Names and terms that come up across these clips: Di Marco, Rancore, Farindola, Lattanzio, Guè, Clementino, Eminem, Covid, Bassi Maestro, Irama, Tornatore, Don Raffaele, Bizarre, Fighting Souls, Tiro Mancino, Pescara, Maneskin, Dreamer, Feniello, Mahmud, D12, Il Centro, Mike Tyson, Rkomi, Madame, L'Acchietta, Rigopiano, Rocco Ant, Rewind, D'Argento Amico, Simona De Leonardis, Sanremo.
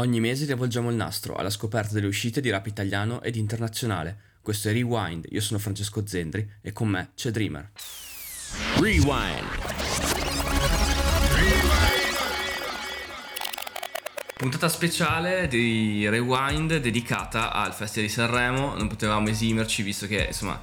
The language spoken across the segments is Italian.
Ogni mese riavvolgiamo il nastro alla scoperta delle uscite di rap italiano ed internazionale. Questo è Rewind, io sono Francesco Zendri e con me c'è Dreamer. Rewind. Puntata speciale di Rewind dedicata al Festival di Sanremo. Non potevamo esimerci visto che insomma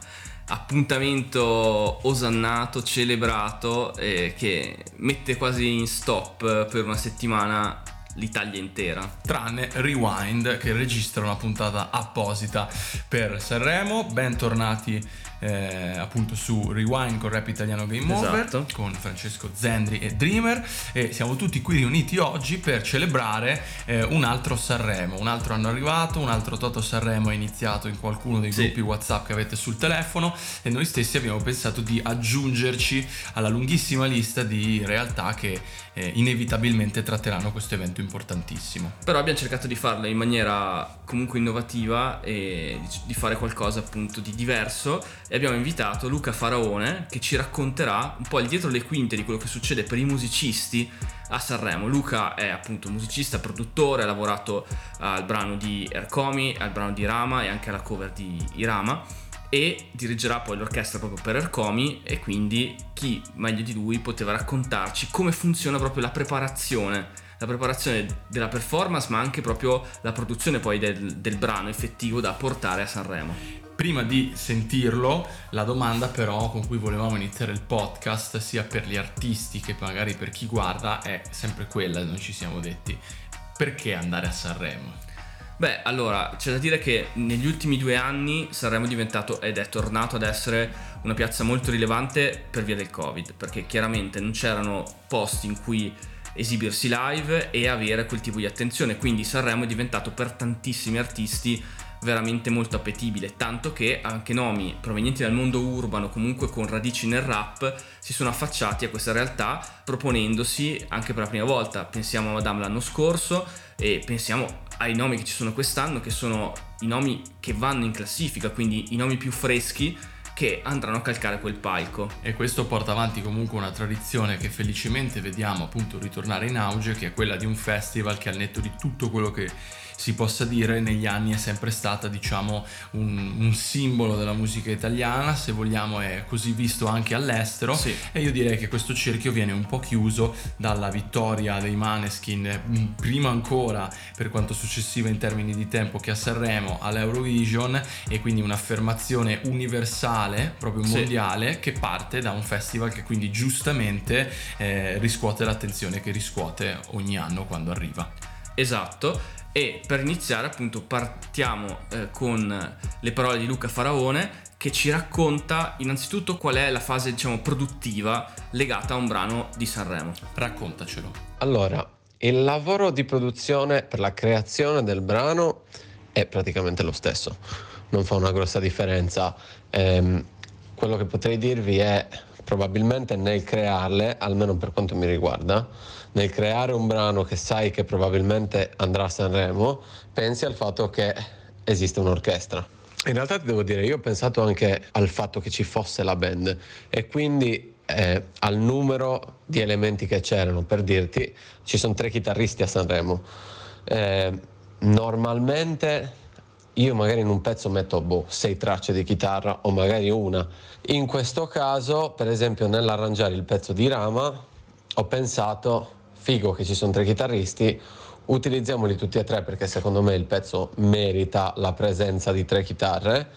appuntamento osannato, celebrato, che mette quasi in stop per una settimana l'Italia intera, tranne Rewind, che registra una puntata apposita per Sanremo. Bentornati appunto su Rewind con Rap Italiano Game Over, esatto, con Francesco Zendri e Dreamer, e siamo tutti qui riuniti oggi per celebrare un altro Sanremo, un altro anno arrivato, un altro Toto Sanremo è iniziato in qualcuno dei gruppi WhatsApp che avete sul telefono, e noi stessi abbiamo pensato di aggiungerci alla lunghissima lista di realtà che inevitabilmente tratteranno questo evento importantissimo. Però abbiamo cercato di farlo in maniera comunque innovativa e di fare qualcosa appunto di diverso, e abbiamo invitato Luca Faraone che ci racconterà un po' il dietro le quinte di quello che succede per i musicisti a Sanremo. Luca è appunto musicista, produttore, ha lavorato al brano di Rkomi, al brano di Irama e anche alla cover di Irama, e dirigerà poi l'orchestra proprio per Rkomi, e quindi chi meglio di lui poteva raccontarci come funziona proprio la preparazione della performance, ma anche proprio la produzione poi del brano effettivo da portare a Sanremo. Prima di sentirlo, la domanda però con cui volevamo iniziare il podcast, sia per gli artisti che magari per chi guarda, è sempre quella, noi ci siamo detti: perché andare a Sanremo? Beh, allora, c'è da dire che negli ultimi 2 anni Sanremo è diventato ed è tornato ad essere una piazza molto rilevante per via del Covid, perché chiaramente non c'erano posti in cui esibirsi live e avere quel tipo di attenzione, quindi Sanremo è diventato per tantissimi artisti veramente molto appetibile, tanto che anche nomi provenienti dal mondo urbano, comunque con radici nel rap, si sono affacciati a questa realtà proponendosi anche per la prima volta. Pensiamo a Madame l'anno scorso e pensiamo ai nomi che ci sono quest'anno, che sono i nomi che vanno in classifica, quindi i nomi più freschi che andranno a calcare quel palco. E questo porta avanti comunque una tradizione che felicemente vediamo appunto ritornare in auge, che è quella di un festival che, al netto di tutto quello che si possa dire, negli anni è sempre stata, diciamo, un simbolo della musica italiana, se vogliamo è così visto anche all'estero, sì. E io direi che questo cerchio viene un po' chiuso dalla vittoria dei Maneskin, prima ancora per quanto successiva in termini di tempo che a Sanremo, all'Eurovision, e quindi un'affermazione universale proprio mondiale, sì, che parte da un festival che quindi giustamente riscuote l'attenzione che riscuote ogni anno quando arriva. Esatto, e per iniziare appunto partiamo con le parole di Luca Faraone, che ci racconta innanzitutto qual è la fase, diciamo, produttiva legata a un brano di Sanremo. Raccontacelo. Allora, il lavoro di produzione per la creazione del brano è praticamente lo stesso, non fa una grossa differenza. Quello che potrei dirvi è probabilmente nel crearle, almeno per quanto mi riguarda, nel creare un brano che sai che probabilmente andrà a Sanremo, pensi al fatto che esiste un'orchestra. In realtà ti devo dire, io ho pensato anche al fatto che ci fosse la band e quindi al numero di elementi che c'erano. Per dirti, ci sono 3 chitarristi a Sanremo. Normalmente io magari in un pezzo metto 6 tracce di chitarra o magari una. In questo caso, per esempio, nell'arrangiare il pezzo di Rama, ho pensato, figo che ci sono 3 chitarristi, utilizziamoli tutti e 3 perché secondo me il pezzo merita la presenza di 3 chitarre,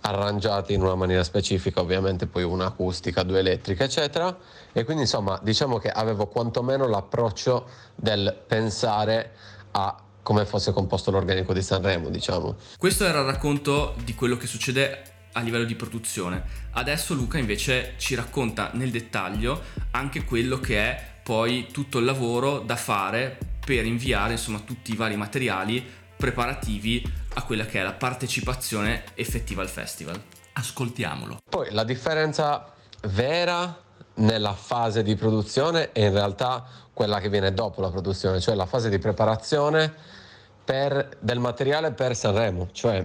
arrangiate in una maniera specifica, ovviamente, poi una acustica, 2 elettriche, eccetera. E quindi insomma, diciamo che avevo quantomeno l'approccio del pensare a come fosse composto l'organico di Sanremo, diciamo. Questo era il racconto di quello che succede a livello di produzione. Adesso Luca invece ci racconta nel dettaglio anche quello che è poi tutto il lavoro da fare per inviare, insomma, tutti i vari materiali preparativi a quella che è la partecipazione effettiva al festival. Ascoltiamolo. Poi la differenza vera nella fase di produzione è in realtà quella che viene dopo la produzione, cioè la fase di preparazione del materiale per Sanremo, cioè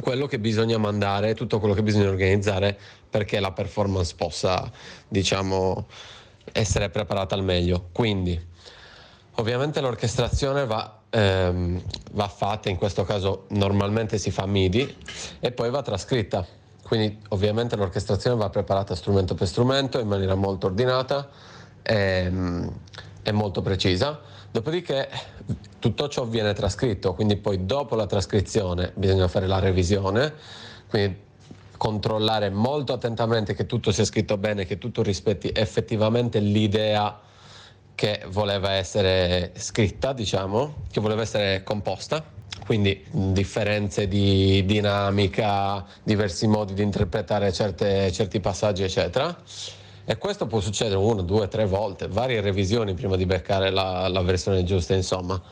quello che bisogna mandare, tutto quello che bisogna organizzare perché la performance possa, diciamo, essere preparata al meglio. Quindi Ovviamente l'orchestrazione va fatta, in questo caso normalmente si fa MIDI e poi va trascritta, quindi ovviamente l'orchestrazione va preparata strumento per strumento in maniera molto ordinata e molto precisa. Dopodiché tutto ciò viene trascritto, quindi poi dopo la trascrizione bisogna fare la revisione, quindi controllare molto attentamente che tutto sia scritto bene, che tutto rispetti effettivamente l'idea che voleva essere scritta, diciamo, che voleva essere composta, quindi differenze di dinamica, diversi modi di interpretare certi passaggi, eccetera. E questo può succedere 1, 2, 3 volte, varie revisioni prima di beccare la versione giusta, insomma.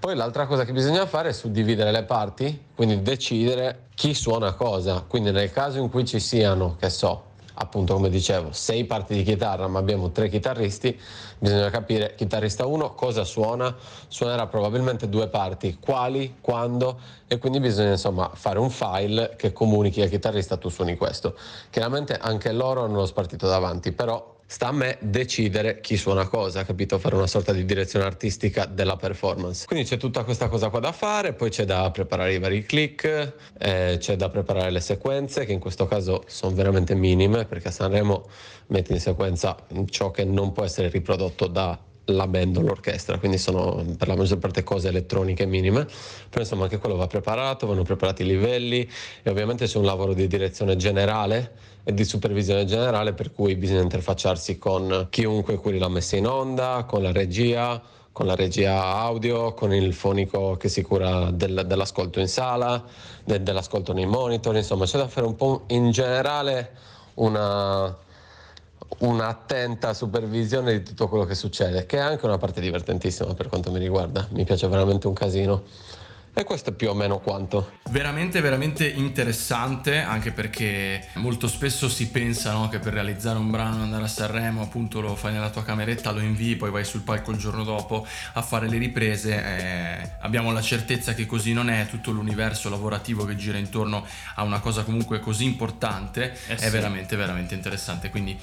Poi l'altra cosa che bisogna fare è suddividere le parti, quindi decidere chi suona cosa, quindi nel caso in cui ci siano, che so, appunto come dicevo, 6 parti di chitarra ma abbiamo 3 chitarristi, bisogna capire chitarrista 1 cosa suonerà probabilmente 2 parti, quali, quando, e quindi bisogna insomma fare un file che comunichi al chitarrista tu suoni questo. Chiaramente anche loro hanno lo spartito davanti, però sta a me decidere chi suona cosa, capito? Fare una sorta di direzione artistica della performance. Quindi c'è tutta questa cosa qua da fare, poi c'è da preparare i vari click, c'è da preparare le sequenze, che in questo caso sono veramente minime, perché a Sanremo metti in sequenza ciò che non può essere riprodotto dalla band o l'orchestra, quindi sono per la maggior parte cose elettroniche minime, però insomma anche quello va preparato, vanno preparati i livelli e ovviamente c'è un lavoro di direzione generale e di supervisione generale, per cui bisogna interfacciarsi con chiunque curi la messa in onda, con la regia audio, con il fonico che si cura dell'ascolto in sala, dell'ascolto nei monitor, insomma c'è da fare un po' in generale un'attenta supervisione di tutto quello che succede, che è anche una parte divertentissima per quanto mi riguarda, mi piace veramente un casino. E questo è più o meno quanto. Veramente, veramente interessante, anche perché molto spesso si pensa, no, che per realizzare un brano, andare a Sanremo, appunto lo fai nella tua cameretta, lo invii, poi vai sul palco il giorno dopo a fare le riprese. Abbiamo la certezza che così non è, tutto l'universo lavorativo che gira intorno a una cosa comunque così importante è veramente, veramente interessante. Quindi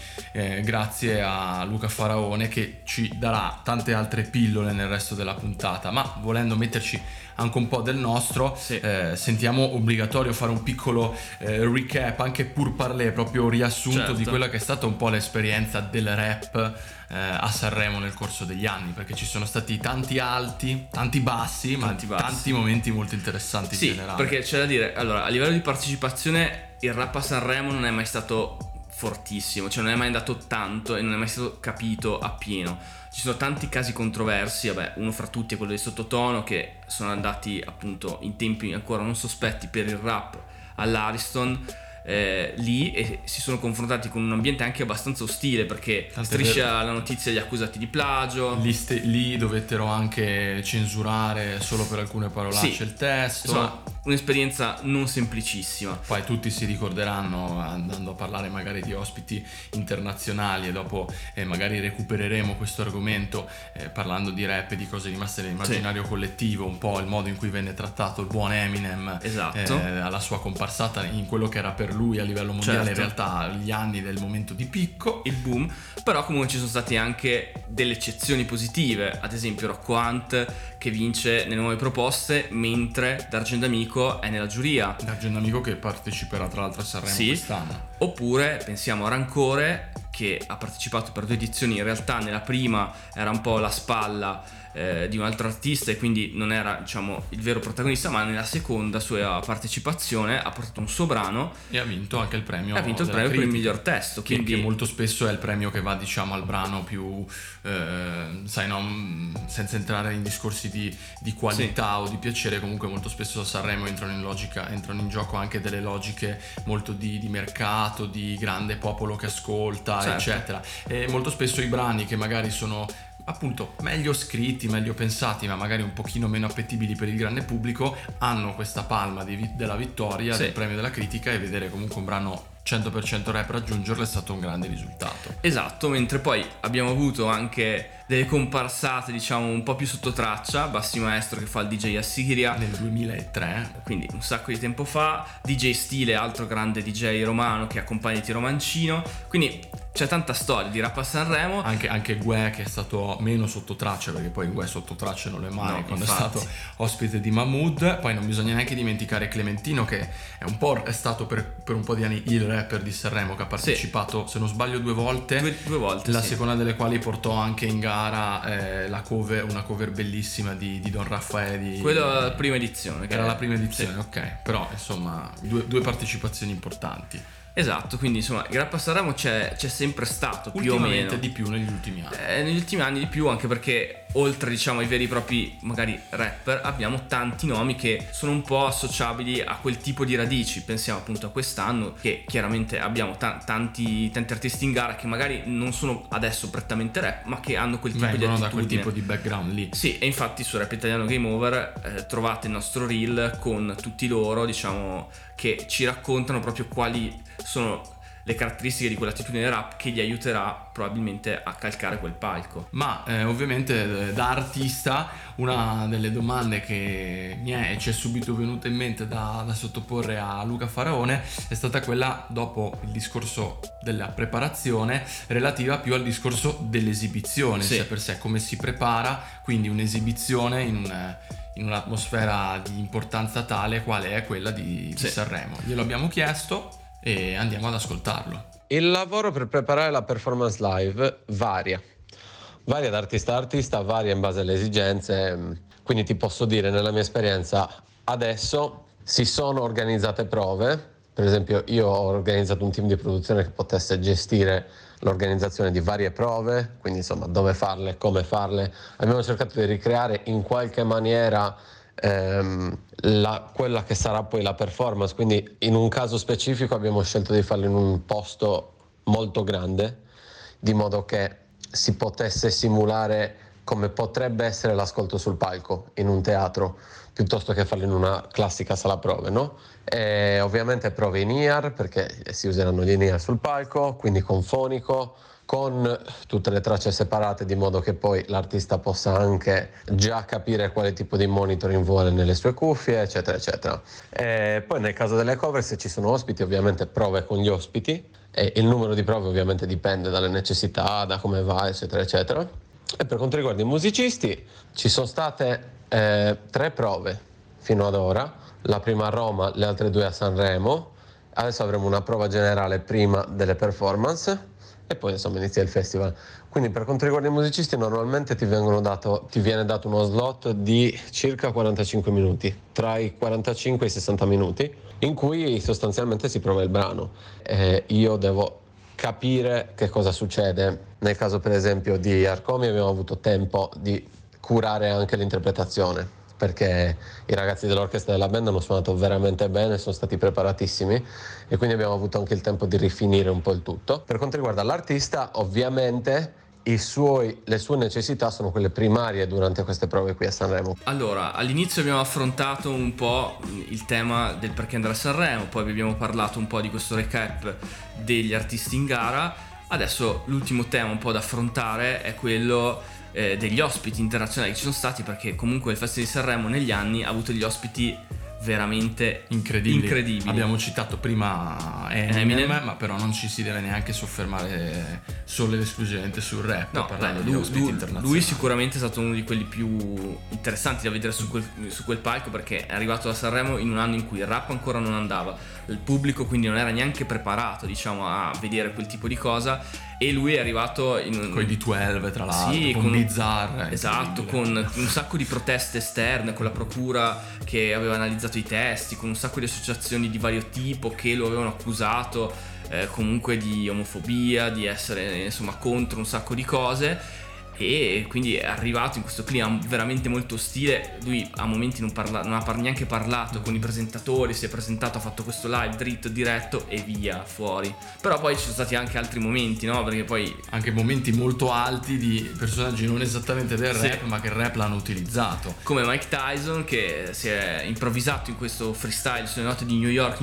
grazie a Luca Faraone che ci darà tante altre pillole nel resto della puntata, ma volendo metterci anche un po' del nostro, sì. Sentiamo obbligatorio fare un piccolo recap, anche pur parler, proprio riassunto, certo, di quella che è stata un po' l'esperienza del rap a Sanremo nel corso degli anni, perché ci sono stati tanti alti, tanti bassi. Tanti momenti molto interessanti, sì, in generale. Perché c'è da dire, allora, a livello di partecipazione il rap a Sanremo non è mai stato fortissimo, cioè non è mai andato tanto e non è mai stato capito appieno. Ci sono tanti casi controversi, vabbè, uno fra tutti è quello di Sottotono, che sono andati appunto in tempi ancora non sospetti per il rap all'Ariston, lì, e si sono confrontati con un ambiente anche abbastanza ostile, perché Striscia la Notizia li ha accusati di plagio, lì dovettero anche censurare solo per alcune parolacce, sì, il testo. Insomma, un'esperienza non semplicissima. Poi tutti si ricorderanno, andando a parlare magari di ospiti internazionali, e dopo magari recupereremo questo argomento parlando di rap e di cose rimaste nell'immaginario, sì, collettivo, un po' il modo in cui venne trattato il buon Eminem, esatto, alla sua comparsata in quello che era per lui a livello mondiale, certo, in realtà gli anni del momento di picco, il boom. Però comunque ci sono state anche delle eccezioni positive, ad esempio Rocco Ant che vince nelle nuove proposte, mentre D'Argento Amico è nella giuria. D'Argento Amico che parteciperà tra l'altro a Sanremo, sì, quest'anno. Oppure pensiamo a Rancore, che ha partecipato per 2 edizioni, in realtà nella prima era un po' la spalla di un altro artista e quindi non era, diciamo, il vero protagonista, ma nella seconda sua partecipazione ha portato un suo brano e ha vinto anche il premio, per il miglior testo, quindi che molto spesso è il premio che va, diciamo, al brano più sai, no, senza entrare in discorsi di qualità, sì, o di piacere. Comunque molto spesso a Sanremo entrano in gioco anche delle logiche molto di mercato, di grande popolo che ascolta, certo, eccetera, e molto spesso i brani che magari sono appunto meglio scritti, meglio pensati, ma magari un pochino meno appetibili per il grande pubblico, hanno questa palma della vittoria, sì, del premio della critica, e vedere comunque un brano 100% rap raggiungerlo è stato un grande risultato. Esatto, mentre poi abbiamo avuto anche delle comparsate, diciamo, un po' più sotto traccia. Bassi Maestro che fa il DJ a Siria nel 2003, quindi un sacco di tempo fa. DJ Stile, altro grande DJ romano che accompagna Tiro Mancino. Quindi c'è tanta storia di rap a Sanremo. Anche Guè, che è stato meno sotto traccia, perché poi Guè sotto traccia non è mai, no, quando infatti. È stato ospite di Mahmud. Poi non bisogna neanche dimenticare Clementino, che è un po' è stato per un po' di anni il rapper di Sanremo, che ha partecipato, sì, se non sbaglio due volte, la sì, seconda delle quali portò anche in gara una cover bellissima di Don Raffaele, quella la prima edizione, che era la prima edizione, sì. Ok, però insomma due partecipazioni importanti. Esatto, quindi insomma il rap a Sanremo c'è sempre stato, più o meno di più negli ultimi anni. Negli ultimi anni di più, anche perché oltre, diciamo, ai veri e propri magari rapper, abbiamo tanti nomi che sono un po' associabili a quel tipo di radici. Pensiamo appunto a quest'anno, che chiaramente abbiamo tanti artisti in gara che magari non sono adesso prettamente rap, ma che hanno quel tipo di attitudine, da quel tipo di background lì. Sì, e infatti su Rap Italiano Game Over trovate il nostro reel con tutti loro, diciamo, che ci raccontano proprio quali sono le caratteristiche di quell'attitudine rap che gli aiuterà probabilmente a calcare quel palco. Ma ovviamente da artista una delle domande che mi è subito venuta in mente da sottoporre a Luca Faraone è stata quella, dopo il discorso della preparazione, relativa più al discorso dell'esibizione, sì, cioè per sé, come si prepara quindi un'esibizione in un'atmosfera di importanza tale quale è quella di sì, Sanremo. Glielo abbiamo chiesto e andiamo ad ascoltarlo. Il lavoro per preparare la performance live varia da artista a artista, varia in base alle esigenze, quindi ti posso dire, nella mia esperienza adesso si sono organizzate prove. Per esempio io ho organizzato un team di produzione che potesse gestire l'organizzazione di varie prove, quindi insomma dove farle, come farle. Abbiamo cercato di ricreare in qualche maniera quella che sarà poi la performance, quindi in un caso specifico abbiamo scelto di farlo in un posto molto grande, di modo che si potesse simulare come potrebbe essere l'ascolto sul palco in un teatro, piuttosto che farlo in una classica sala prove, no? E ovviamente prove in ear, perché si useranno gli in ear sul palco, quindi con fonico, con tutte le tracce separate, di modo che poi l'artista possa anche già capire quale tipo di monitoring vuole nelle sue cuffie, eccetera eccetera. E poi nel caso delle cover, se ci sono ospiti, ovviamente prove con gli ospiti, e il numero di prove ovviamente dipende dalle necessità, da come va, eccetera eccetera. E per quanto riguarda i musicisti, ci sono state 3 prove fino ad ora, la prima a Roma, le altre 2 a Sanremo. Adesso avremo una prova generale prima delle performance e poi insomma inizia il festival. Quindi per quanto riguarda i musicisti, normalmente ti viene dato uno slot di circa 45 minuti, tra i 45 e i 60 minuti, in cui sostanzialmente si prova il brano. Io devo capire che cosa succede. Nel caso per esempio di Rkomi abbiamo avuto tempo di curare anche l'interpretazione, perché i ragazzi dell'orchestra e della band hanno suonato veramente bene, sono stati preparatissimi, e quindi abbiamo avuto anche il tempo di rifinire un po' il tutto. Per quanto riguarda l'artista, ovviamente le sue necessità sono quelle primarie durante queste prove qui a Sanremo. Allora, all'inizio abbiamo affrontato un po' il tema del perché andare a Sanremo, poi abbiamo parlato un po' di questo recap degli artisti in gara. Adesso l'ultimo tema un po' da affrontare è quello degli ospiti internazionali che ci sono stati, perché comunque il Festival di Sanremo negli anni ha avuto degli ospiti veramente incredibili. Abbiamo citato prima Eminem, ma però non ci si deve neanche soffermare solo ed esclusivamente sul rap. No, parlando di ospiti internazionali, lui sicuramente è stato uno di quelli più interessanti da vedere su quel palco, perché è arrivato da Sanremo in un anno in cui il rap ancora non andava, il pubblico quindi non era neanche preparato, diciamo, a vedere quel tipo di cosa. E lui è arrivato con i D12, tra l'altro, sì, con Bizarre. Esatto, con un sacco di proteste esterne, con la procura che aveva analizzato i testi, con un sacco di associazioni di vario tipo che lo avevano accusato comunque di omofobia, di essere insomma contro un sacco di cose. E quindi è arrivato in questo clima veramente molto ostile. Lui a momenti non ha neanche parlato con i presentatori, si è presentato, ha fatto questo live dritto, diretto e via, fuori. Però poi ci sono stati anche altri momenti, no? Perché poi anche momenti molto alti di personaggi non esattamente del rap, ma che il rap l'hanno utilizzato, come Mike Tyson, che si è improvvisato in questo freestyle sulle note di New York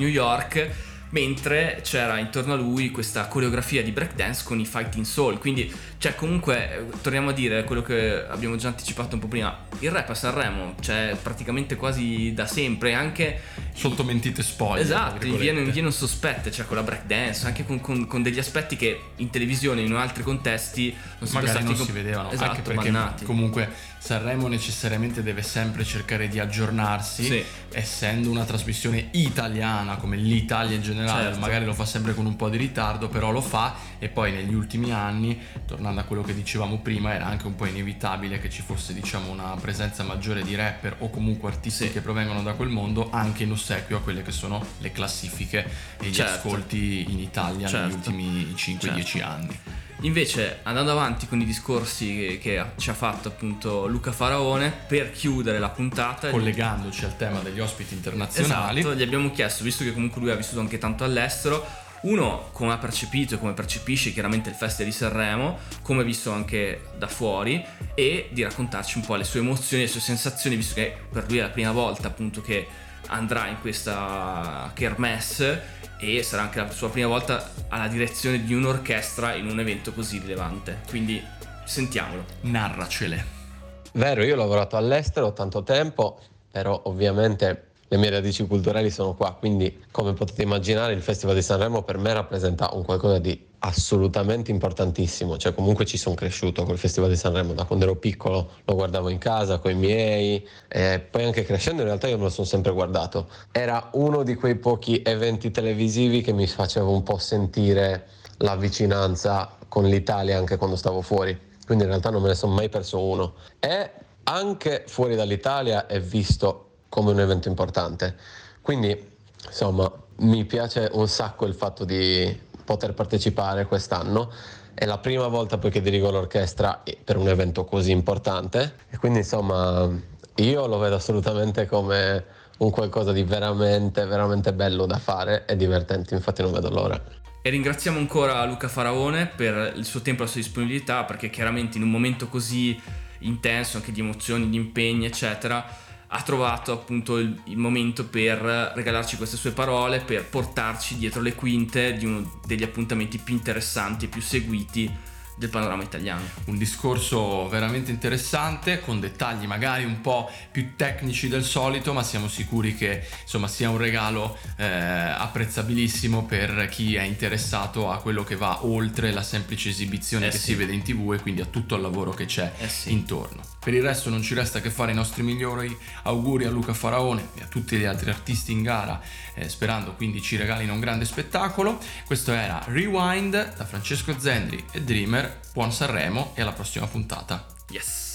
mentre c'era intorno a lui questa coreografia di breakdance con i Fighting Souls. Quindi, cioè, comunque, torniamo a dire quello che abbiamo già anticipato un po' prima: il rap a Sanremo c'è, cioè, praticamente quasi da sempre, anche sotto mentite spoglie. Esatto, viene sospette, cioè, con la breakdance, anche con degli aspetti che in televisione, in altri contesti, non magari non si vedevano. Esatto, anche perché bannati. Comunque Sanremo necessariamente deve sempre cercare di aggiornarsi, sì, essendo una trasmissione italiana come l'Italia in generale, certo, magari lo fa sempre con un po' di ritardo, però lo fa. E poi negli ultimi anni, tornando a quello che dicevamo prima, era anche un po' inevitabile che ci fosse, diciamo, una presenza maggiore di rapper o comunque artisti, sì, che provengono da quel mondo, anche in ossequio a quelle che sono le classifiche e gli, certo, ascolti in Italia, certo, negli ultimi 5-10, certo, anni. Invece, andando avanti con i discorsi che ci ha fatto appunto Luca Faraone, per chiudere la puntata, collegandoci al tema degli ospiti internazionali, esatto, gli abbiamo chiesto, visto che comunque lui ha vissuto anche tanto all'estero, uno, come ha percepito e come percepisce chiaramente il Festival di Sanremo, come visto anche da fuori, e di raccontarci un po' le sue emozioni, le sue sensazioni, visto che per lui è la prima volta appunto che andrà in questa kermesse e sarà anche la sua prima volta alla direzione di un'orchestra in un evento così rilevante. Quindi sentiamolo. Narracele. Vero, io ho lavorato all'estero, ho tanto tempo, però ovviamente le mie radici culturali sono qua, quindi come potete immaginare il Festival di Sanremo per me rappresenta un qualcosa di assolutamente importantissimo, cioè comunque ci sono cresciuto col Festival di Sanremo, da quando ero piccolo lo guardavo in casa con i miei e poi anche crescendo in realtà io me lo sono sempre guardato. Era uno di quei pochi eventi televisivi che mi faceva un po' sentire la vicinanza con l'Italia anche quando stavo fuori, quindi in realtà non me ne sono mai perso uno, e anche fuori dall'Italia è visto come un evento importante, quindi insomma mi piace un sacco il fatto di poter partecipare quest'anno, è la prima volta poi che dirigo l'orchestra per un evento così importante e quindi insomma io lo vedo assolutamente come un qualcosa di veramente veramente bello da fare e divertente, infatti non vedo l'ora. E ringraziamo ancora Luca Faraone per il suo tempo e la sua disponibilità, perché chiaramente in un momento così intenso anche di emozioni, di impegni eccetera ha trovato appunto il momento per regalarci queste sue parole, per portarci dietro le quinte di uno degli appuntamenti più interessanti e più seguiti del panorama italiano. Un discorso veramente interessante, con dettagli magari un po' più tecnici del solito, ma siamo sicuri che insomma sia un regalo apprezzabilissimo per chi è interessato a quello che va oltre la semplice esibizione che si vede in TV, e quindi a tutto il lavoro che c'è intorno. Per il resto non ci resta che fare i nostri migliori auguri a Luca Faraone e a tutti gli altri artisti in gara, sperando quindi ci regalino un grande spettacolo. Questo era Rewind da Francesco Zendri e Dreamer. Buon Sanremo e alla prossima puntata. Yes!